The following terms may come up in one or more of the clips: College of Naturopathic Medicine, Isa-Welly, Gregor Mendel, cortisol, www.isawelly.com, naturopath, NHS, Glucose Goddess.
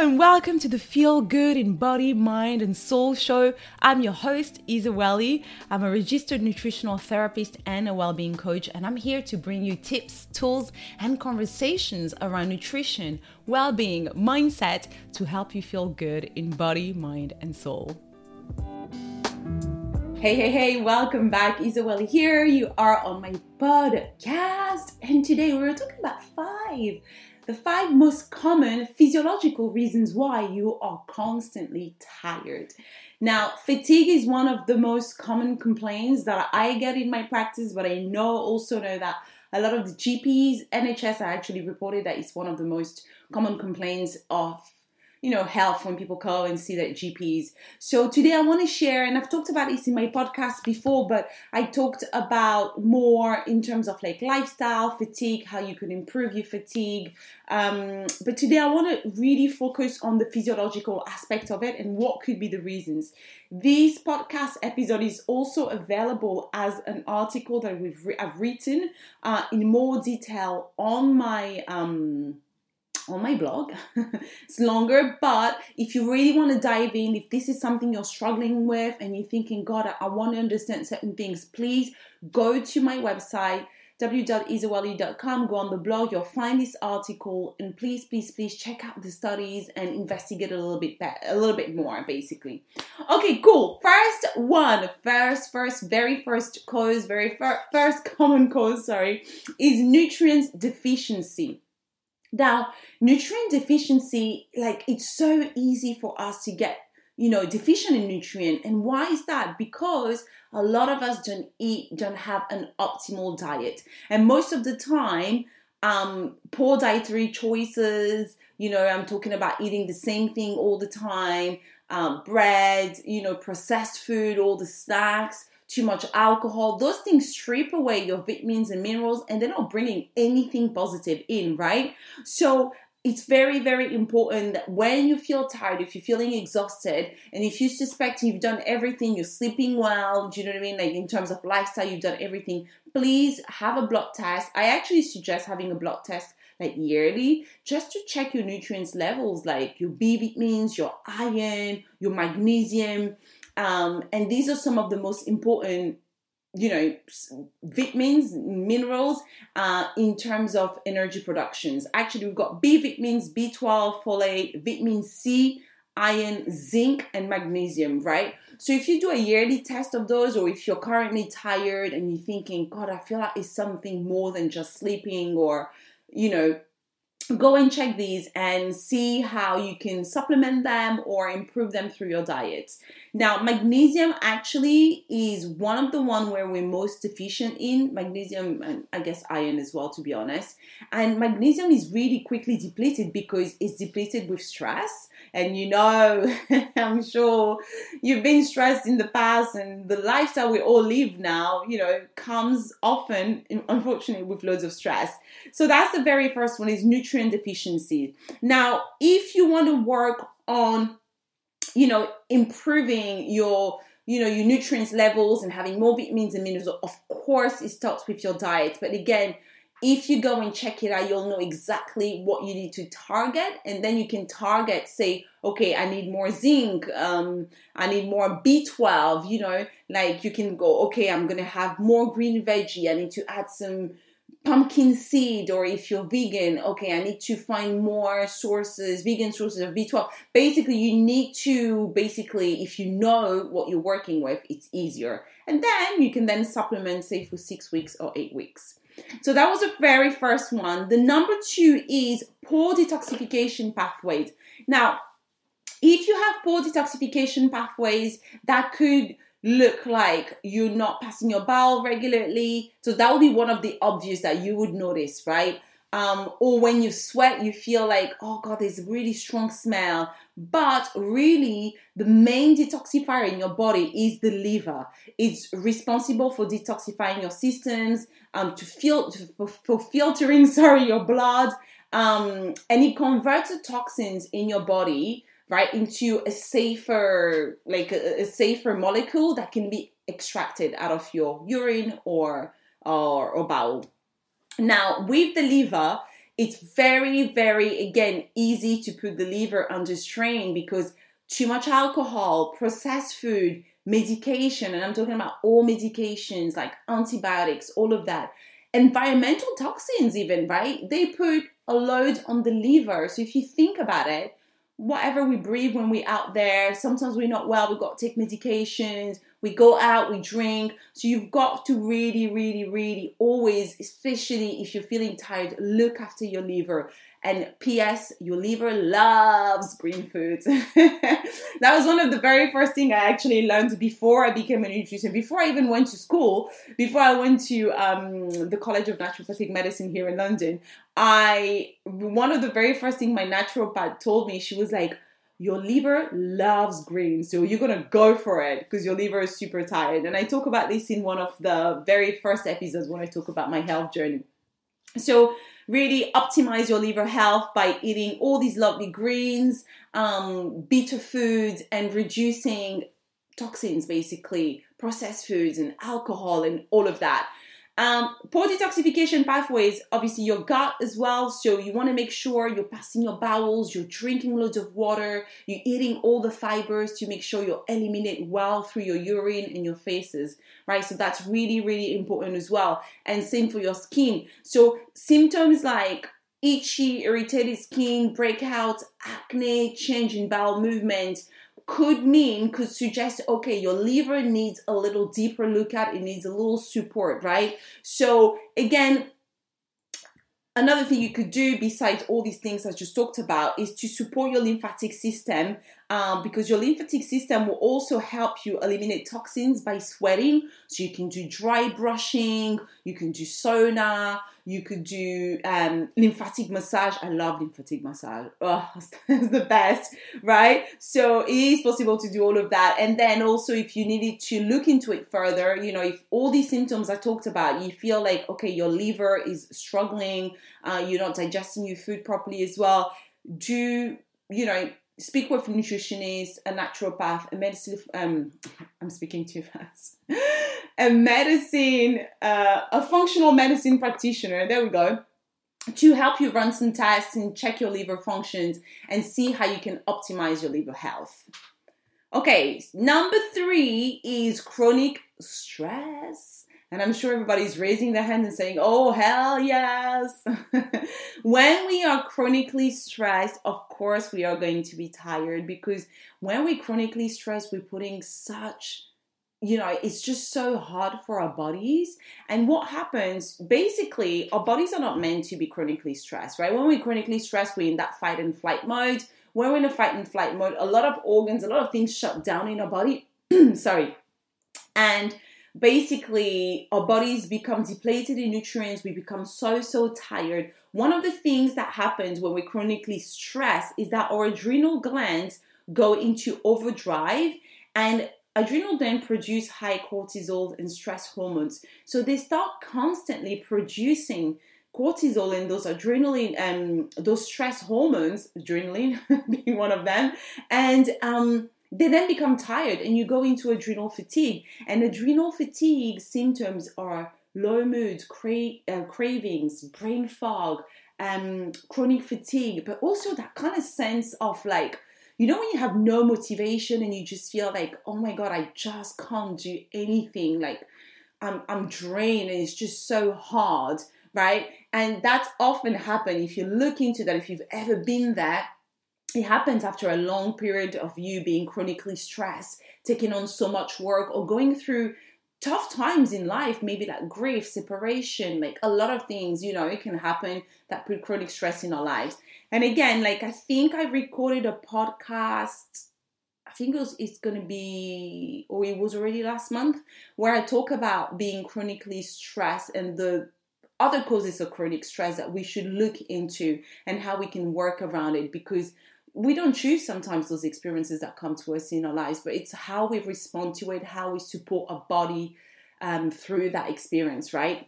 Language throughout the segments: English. and welcome to the Feel Good in Body, Mind and Soul show. I'm your host, Isa-Welly. I'm a registered nutritional therapist and a wellbeing coach, and I'm here to bring you tips, tools and conversations around nutrition, well-being, mindset to help you feel good in body, mind and soul. Hey, welcome back. Isa-Welly here. You are on my podcast, and today we're talking about the five most common physiological reasons why you are constantly tired. Now, fatigue is one of the most common complaints that I get in my practice, but I also know that a lot of the GPs, NHS, are actually reported that it's one of the most common complaints of health when people go and see their GPs. So today I want to share, and I've talked about this in my podcast before, but I talked about more in terms of like lifestyle, fatigue, how you can improve your fatigue. But today I want to really focus on the physiological aspect of it and what could be the reasons. This podcast episode is also available as an article that I've written in more detail on my on my blog. It's longer, but if you really want to dive in, if this is something you're struggling with and you're thinking, God, I want to understand certain things, please go to my website, www.isawelly.com, go on the blog, you'll find this article, and please check out the studies and investigate a little bit more, basically. Okay, cool. First common cause is nutrient deficiency. Now, nutrient deficiency, like, it's so easy for us to get, deficient in nutrient. And why is that? Because a lot of us don't have an optimal diet. And most of the time, poor dietary choices, I'm talking about eating the same thing all the time, bread, processed food, all the snacks, too much alcohol, those things strip away your vitamins and minerals, and they're not bringing anything positive in, right? So it's very, very important that when you feel tired, if you're feeling exhausted, and if you suspect you've done everything, you're sleeping well, do you know what I mean? Like in terms of lifestyle, you've done everything, please have a blood test. I actually suggest having a blood test like yearly, just to check your nutrients levels, like your B vitamins, your iron, your magnesium, and these are some of the most important, vitamins, minerals, in terms of energy productions. Actually, we've got B vitamins, B12, folate, vitamin C, iron, zinc, and magnesium, right? So if you do a yearly test of those, or if you're currently tired and you're thinking, God, I feel like it's something more than just sleeping, or, go and check these and see how you can supplement them or improve them through your diet. Now, magnesium actually is one of the one where we're most deficient in, magnesium and I guess iron as well, to be honest. And magnesium is really quickly depleted because it's depleted with stress. And I'm sure you've been stressed in the past, and the lifestyle we all live now, comes often, unfortunately, with loads of stress. So that's the very first one, is nutrient deficiency. Now, if you want to work on, improving your nutrients levels and having more vitamins and minerals, of course, it starts with your diet. But again, if you go and check it out, you'll know exactly what you need to target, and then you can target, say, okay, I need more zinc, I need more B12, you can go, okay, I'm going to have more green veggie, I need to add some pumpkin seed, or if you're vegan, okay, I need to find more vegan sources of B12. Basically, you need to, if you know what you're working with, it's easier. And then you can then supplement, say, for 6 weeks or 8 weeks. So that was the very first one. The number two is poor detoxification pathways. Now, if you have poor detoxification pathways, that could look like you're not passing your bowel regularly. So that would be one of the obvious that you would notice, right? Or when you sweat, you feel like, oh God, there's a really strong smell. But really, the main detoxifier in your body is the liver. It's responsible for detoxifying your systems, for filtering your blood, and it converts the toxins in your body, right, into a safer, a safer molecule that can be extracted out of your urine or bowel. Now, with the liver, it's very, very, again, easy to put the liver under strain because too much alcohol, processed food, medication, and I'm talking about all medications like antibiotics, all of that, environmental toxins even, right? They put a load on the liver. So if you think about it, whatever we breathe when we're out there, sometimes we're not well, we've got to take medications, we go out, we drink. So you've got to really, really, really always, especially if you're feeling tired, look after your liver. And P.S., your liver loves green foods. That was one of the very first things I actually learned before I became a nutritionist, before I even went to school, before I went to the College of Naturopathic Medicine here in London. One of the very first things my naturopath told me, she was like, your liver loves green, so you're going to go for it because your liver is super tired. And I talk about this in one of the very first episodes when I talk about my health journey. So really optimize your liver health by eating all these lovely greens, bitter foods, and reducing toxins, basically, processed foods and alcohol and all of that. Poor detoxification pathways, obviously your gut as well. So you want to make sure you're passing your bowels, you're drinking loads of water, you're eating all the fibers to make sure you eliminate well through your urine and your feces, right? So that's really, really important as well. And same for your skin. So symptoms like itchy, irritated skin, breakouts, acne, change in bowel movement, could suggest, okay, your liver needs a little deeper look at, it needs a little support, right? So again, another thing you could do besides all these things I just talked about is to support your lymphatic system, because your lymphatic system will also help you eliminate toxins by sweating. So you can do dry brushing, you can do sauna, you could do lymphatic massage. I love lymphatic massage. Oh, it's the best, right? So it is possible to do all of that. And then also if you needed to look into it further, you know, if all these symptoms I talked about, you feel like, okay, your liver is struggling, you're not digesting your food properly as well, speak with a nutritionist, a naturopath, a medicine, I'm speaking too fast, a functional medicine practitioner, there we go, to help you run some tests and check your liver functions and see how you can optimize your liver health. Okay, number 3 is chronic stress. And I'm sure everybody's raising their hand and saying, oh, hell yes. When we are chronically stressed, of course, we are going to be tired, because when we're chronically stressed, we're putting such, it's just so hard for our bodies. And what happens, basically, our bodies are not meant to be chronically stressed, right? When we're chronically stressed, we're in that fight and flight mode. When we're in a fight and flight mode, a lot of organs, a lot of things shut down in our body. And basically, our bodies become depleted in nutrients. We become so tired. One of the things that happens when we're chronically stressed is that our adrenal glands go into overdrive, and adrenal glands produce high cortisol and stress hormones. So they start constantly producing cortisol and those adrenaline and those stress hormones, adrenaline being one of them, and they then become tired and you go into adrenal fatigue. And adrenal fatigue symptoms are low moods, cravings, brain fog, chronic fatigue, but also that kind of sense of like, when you have no motivation and you just feel like, oh my God, I just can't do anything. Like I'm drained and it's just so hard, right? And that's often happened. If you look into that, if you've ever been there, it happens after a long period of you being chronically stressed, taking on so much work, or going through tough times in life, maybe like grief, separation, like a lot of things, it can happen that put chronic stress in our lives. And again, like I think I recorded a podcast, I think it was already last month, where I talk about being chronically stressed and the other causes of chronic stress that we should look into and how we can work around it, because we don't choose sometimes those experiences that come to us in our lives, but it's how we respond to it, how we support our body through that experience, right?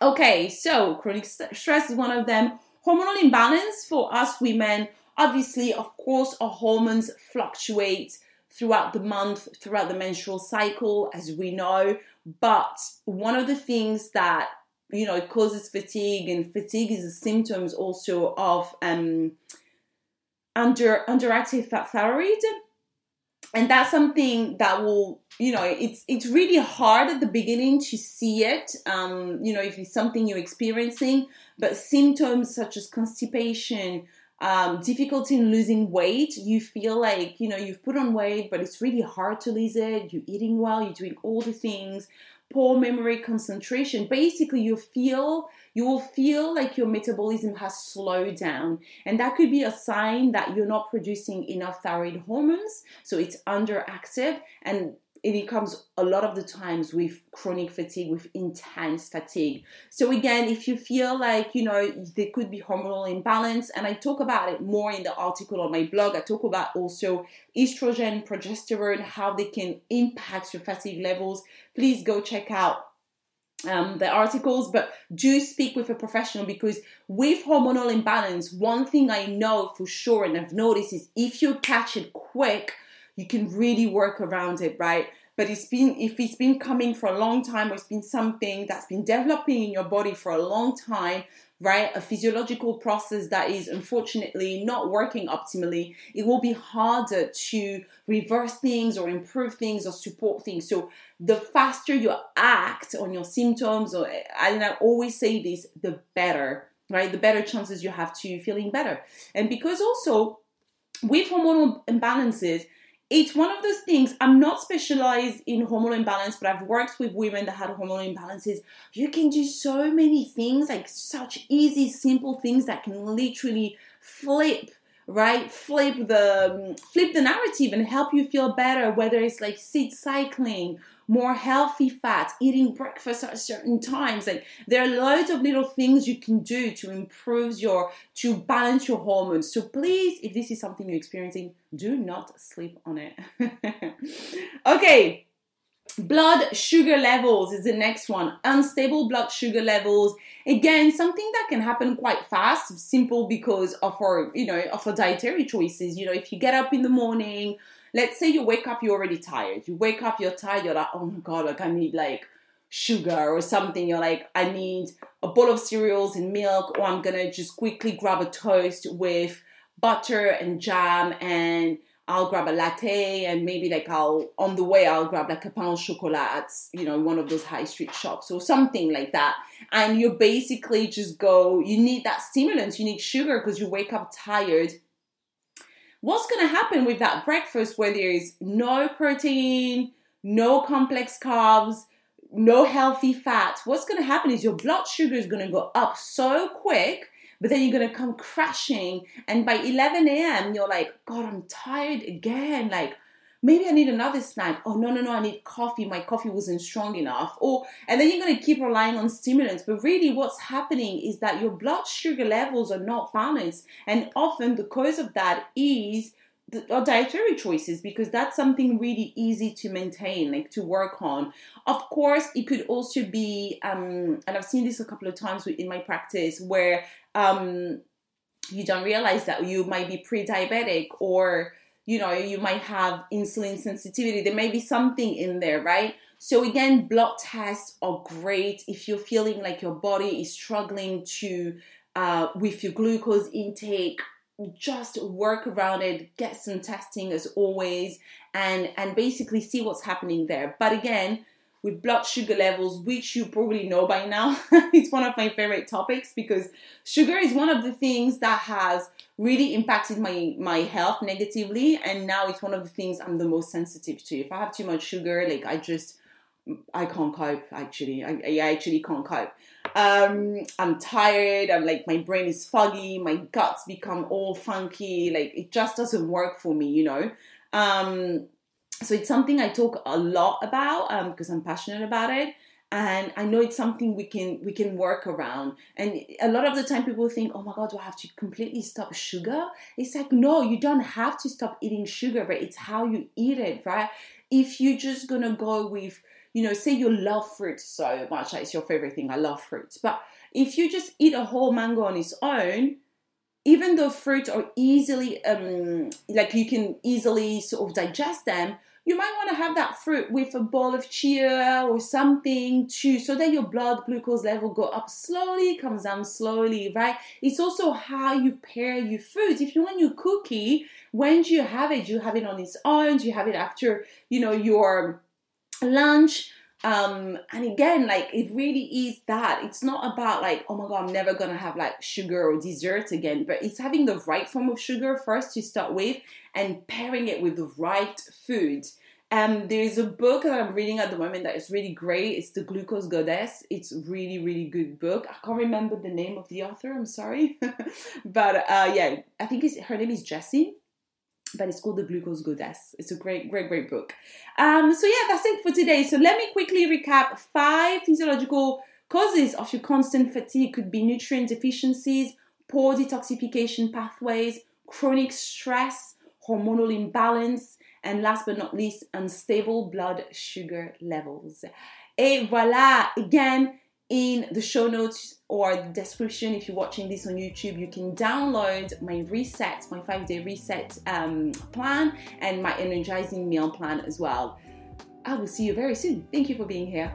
Okay, so chronic stress is one of them. Hormonal imbalance for us women. Obviously, of course, our hormones fluctuate throughout the month, throughout the menstrual cycle, as we know. But one of the things that you know, it causes fatigue, and fatigue is a symptom also of underactive thyroid. And that's something that will, you know, it's really hard at the beginning to see it, you know, if it's something you're experiencing. But symptoms such as constipation, difficulty in losing weight, you feel like, you know, you've put on weight, but it's really hard to lose it. You're eating well, you're doing all the things. Poor memory, concentration. Basically, you will feel like your metabolism has slowed down, and that could be a sign that you're not producing enough thyroid hormones, so it's underactive, and it comes a lot of the times with chronic fatigue, with intense fatigue. So again, if you feel like, you know, there could be hormonal imbalance, and I talk about it more in the article on my blog, I talk about also estrogen, progesterone, how they can impact your fatigue levels. Please go check out the articles, but do speak with a professional, because with hormonal imbalance, one thing I know for sure and I've noticed is if you catch it quick, you can really work around it, right? But if it's been coming for a long time, or it's been something that's been developing in your body for a long time, right? A physiological process that is unfortunately not working optimally, it will be harder to reverse things or improve things or support things. So the faster you act on your symptoms, or, and I always say this, the better, right? The better chances you have to feeling better. And because also with hormonal imbalances, it's one of those things, I'm not specialized in hormonal imbalance, but I've worked with women that had hormonal imbalances. You can do so many things, like such easy, simple things that can literally flip, right? Flip the narrative and help you feel better, whether it's like seed cycling, more healthy fats, eating breakfast at certain times. Like there are loads of little things you can do to improve to balance your hormones. So please, if this is something you're experiencing, do not sleep on it. Okay, blood sugar levels is the next one. Unstable blood sugar levels. Again, something that can happen quite fast, simple because of our, you know, of our dietary choices. You know, if you get up in the morning, let's say you wake up, you're already tired. You wake up, you're tired, you're like, oh my God, like I need like sugar or something. You're like, I need a bowl of cereals and milk, or I'm going to just quickly grab a toast with butter and jam, and I'll grab a latte, and maybe like on the way I'll grab like a pain au chocolat at, you know, one of those high street shops or something like that. And you basically just go, you need that stimulant, you need sugar because you wake up tired. What's going to happen with that breakfast where there is no protein, no complex carbs, no healthy fat? What's going to happen is your blood sugar is going to go up so quick, but then you're going to come crashing. And by 11 a.m., you're like, God, I'm tired again. Like, maybe I need another snack. Oh, no, I need coffee. My coffee wasn't strong enough. And then you're going to keep relying on stimulants. But really what's happening is that your blood sugar levels are not balanced. And often the cause of that is our dietary choices, because that's something really easy to maintain, like to work on. Of course, it could also be, and I've seen this a couple of times in my practice, where you don't realize that you might be pre-diabetic, or you know, you might have insulin sensitivity. There may be something in there, right? So again, blood tests are great if you're feeling like your body is struggling to with your glucose intake. Just work around it, get some testing as always, and basically see what's happening there. But again, with blood sugar levels, which you probably know by now, it's one of my favorite topics, because sugar is one of the things that has really impacted my health negatively, and now it's one of the things I'm the most sensitive to. If I have too much sugar, like I can't cope, actually. I actually can't cope. I'm tired, I'm like, my brain is foggy, my guts become all funky, like it just doesn't work for me, you know. So it's something I talk a lot about, because I'm passionate about it. And I know it's something we can work around. And a lot of the time people think, oh my God, do I have to completely stop sugar? It's like, no, you don't have to stop eating sugar, but it's how you eat it, right? If you're just going to go with, you know, say you love fruit so much, it's your favorite thing, I love fruits. But if you just eat a whole mango on its own, even though fruits are easily, like you can easily sort of digest them, you might want to have that fruit with a bowl of chia or something too, so that your blood glucose level go up slowly, comes down slowly, right? It's also how you pair your foods. If you want your cookie, when do? You have it on its own, do you have it after, you know, your lunch? And again, like, it really is that. It's not about like, oh my God, I'm never going to have like sugar or dessert again, but it's having the right form of sugar first to start with and pairing it with the right food. There's a book that I'm reading at the moment that is really great. It's The Glucose Goddess. It's a really, really good book. I can't remember the name of the author. I'm sorry. But yeah, I think her name is Jessie. But it's called The Glucose Goddess. It's a great, great, great book. So yeah, that's it for today. So let me quickly recap. 5 physiological causes of your constant fatigue could be nutrient deficiencies, poor detoxification pathways, chronic stress, hormonal imbalance, and last but not least, unstable blood sugar levels. Et voilà. Again, in the show notes or the description, if you're watching this on YouTube, you can download my reset, my 5-day reset plan and my energizing meal plan as well. I will see you very soon. Thank you for being here.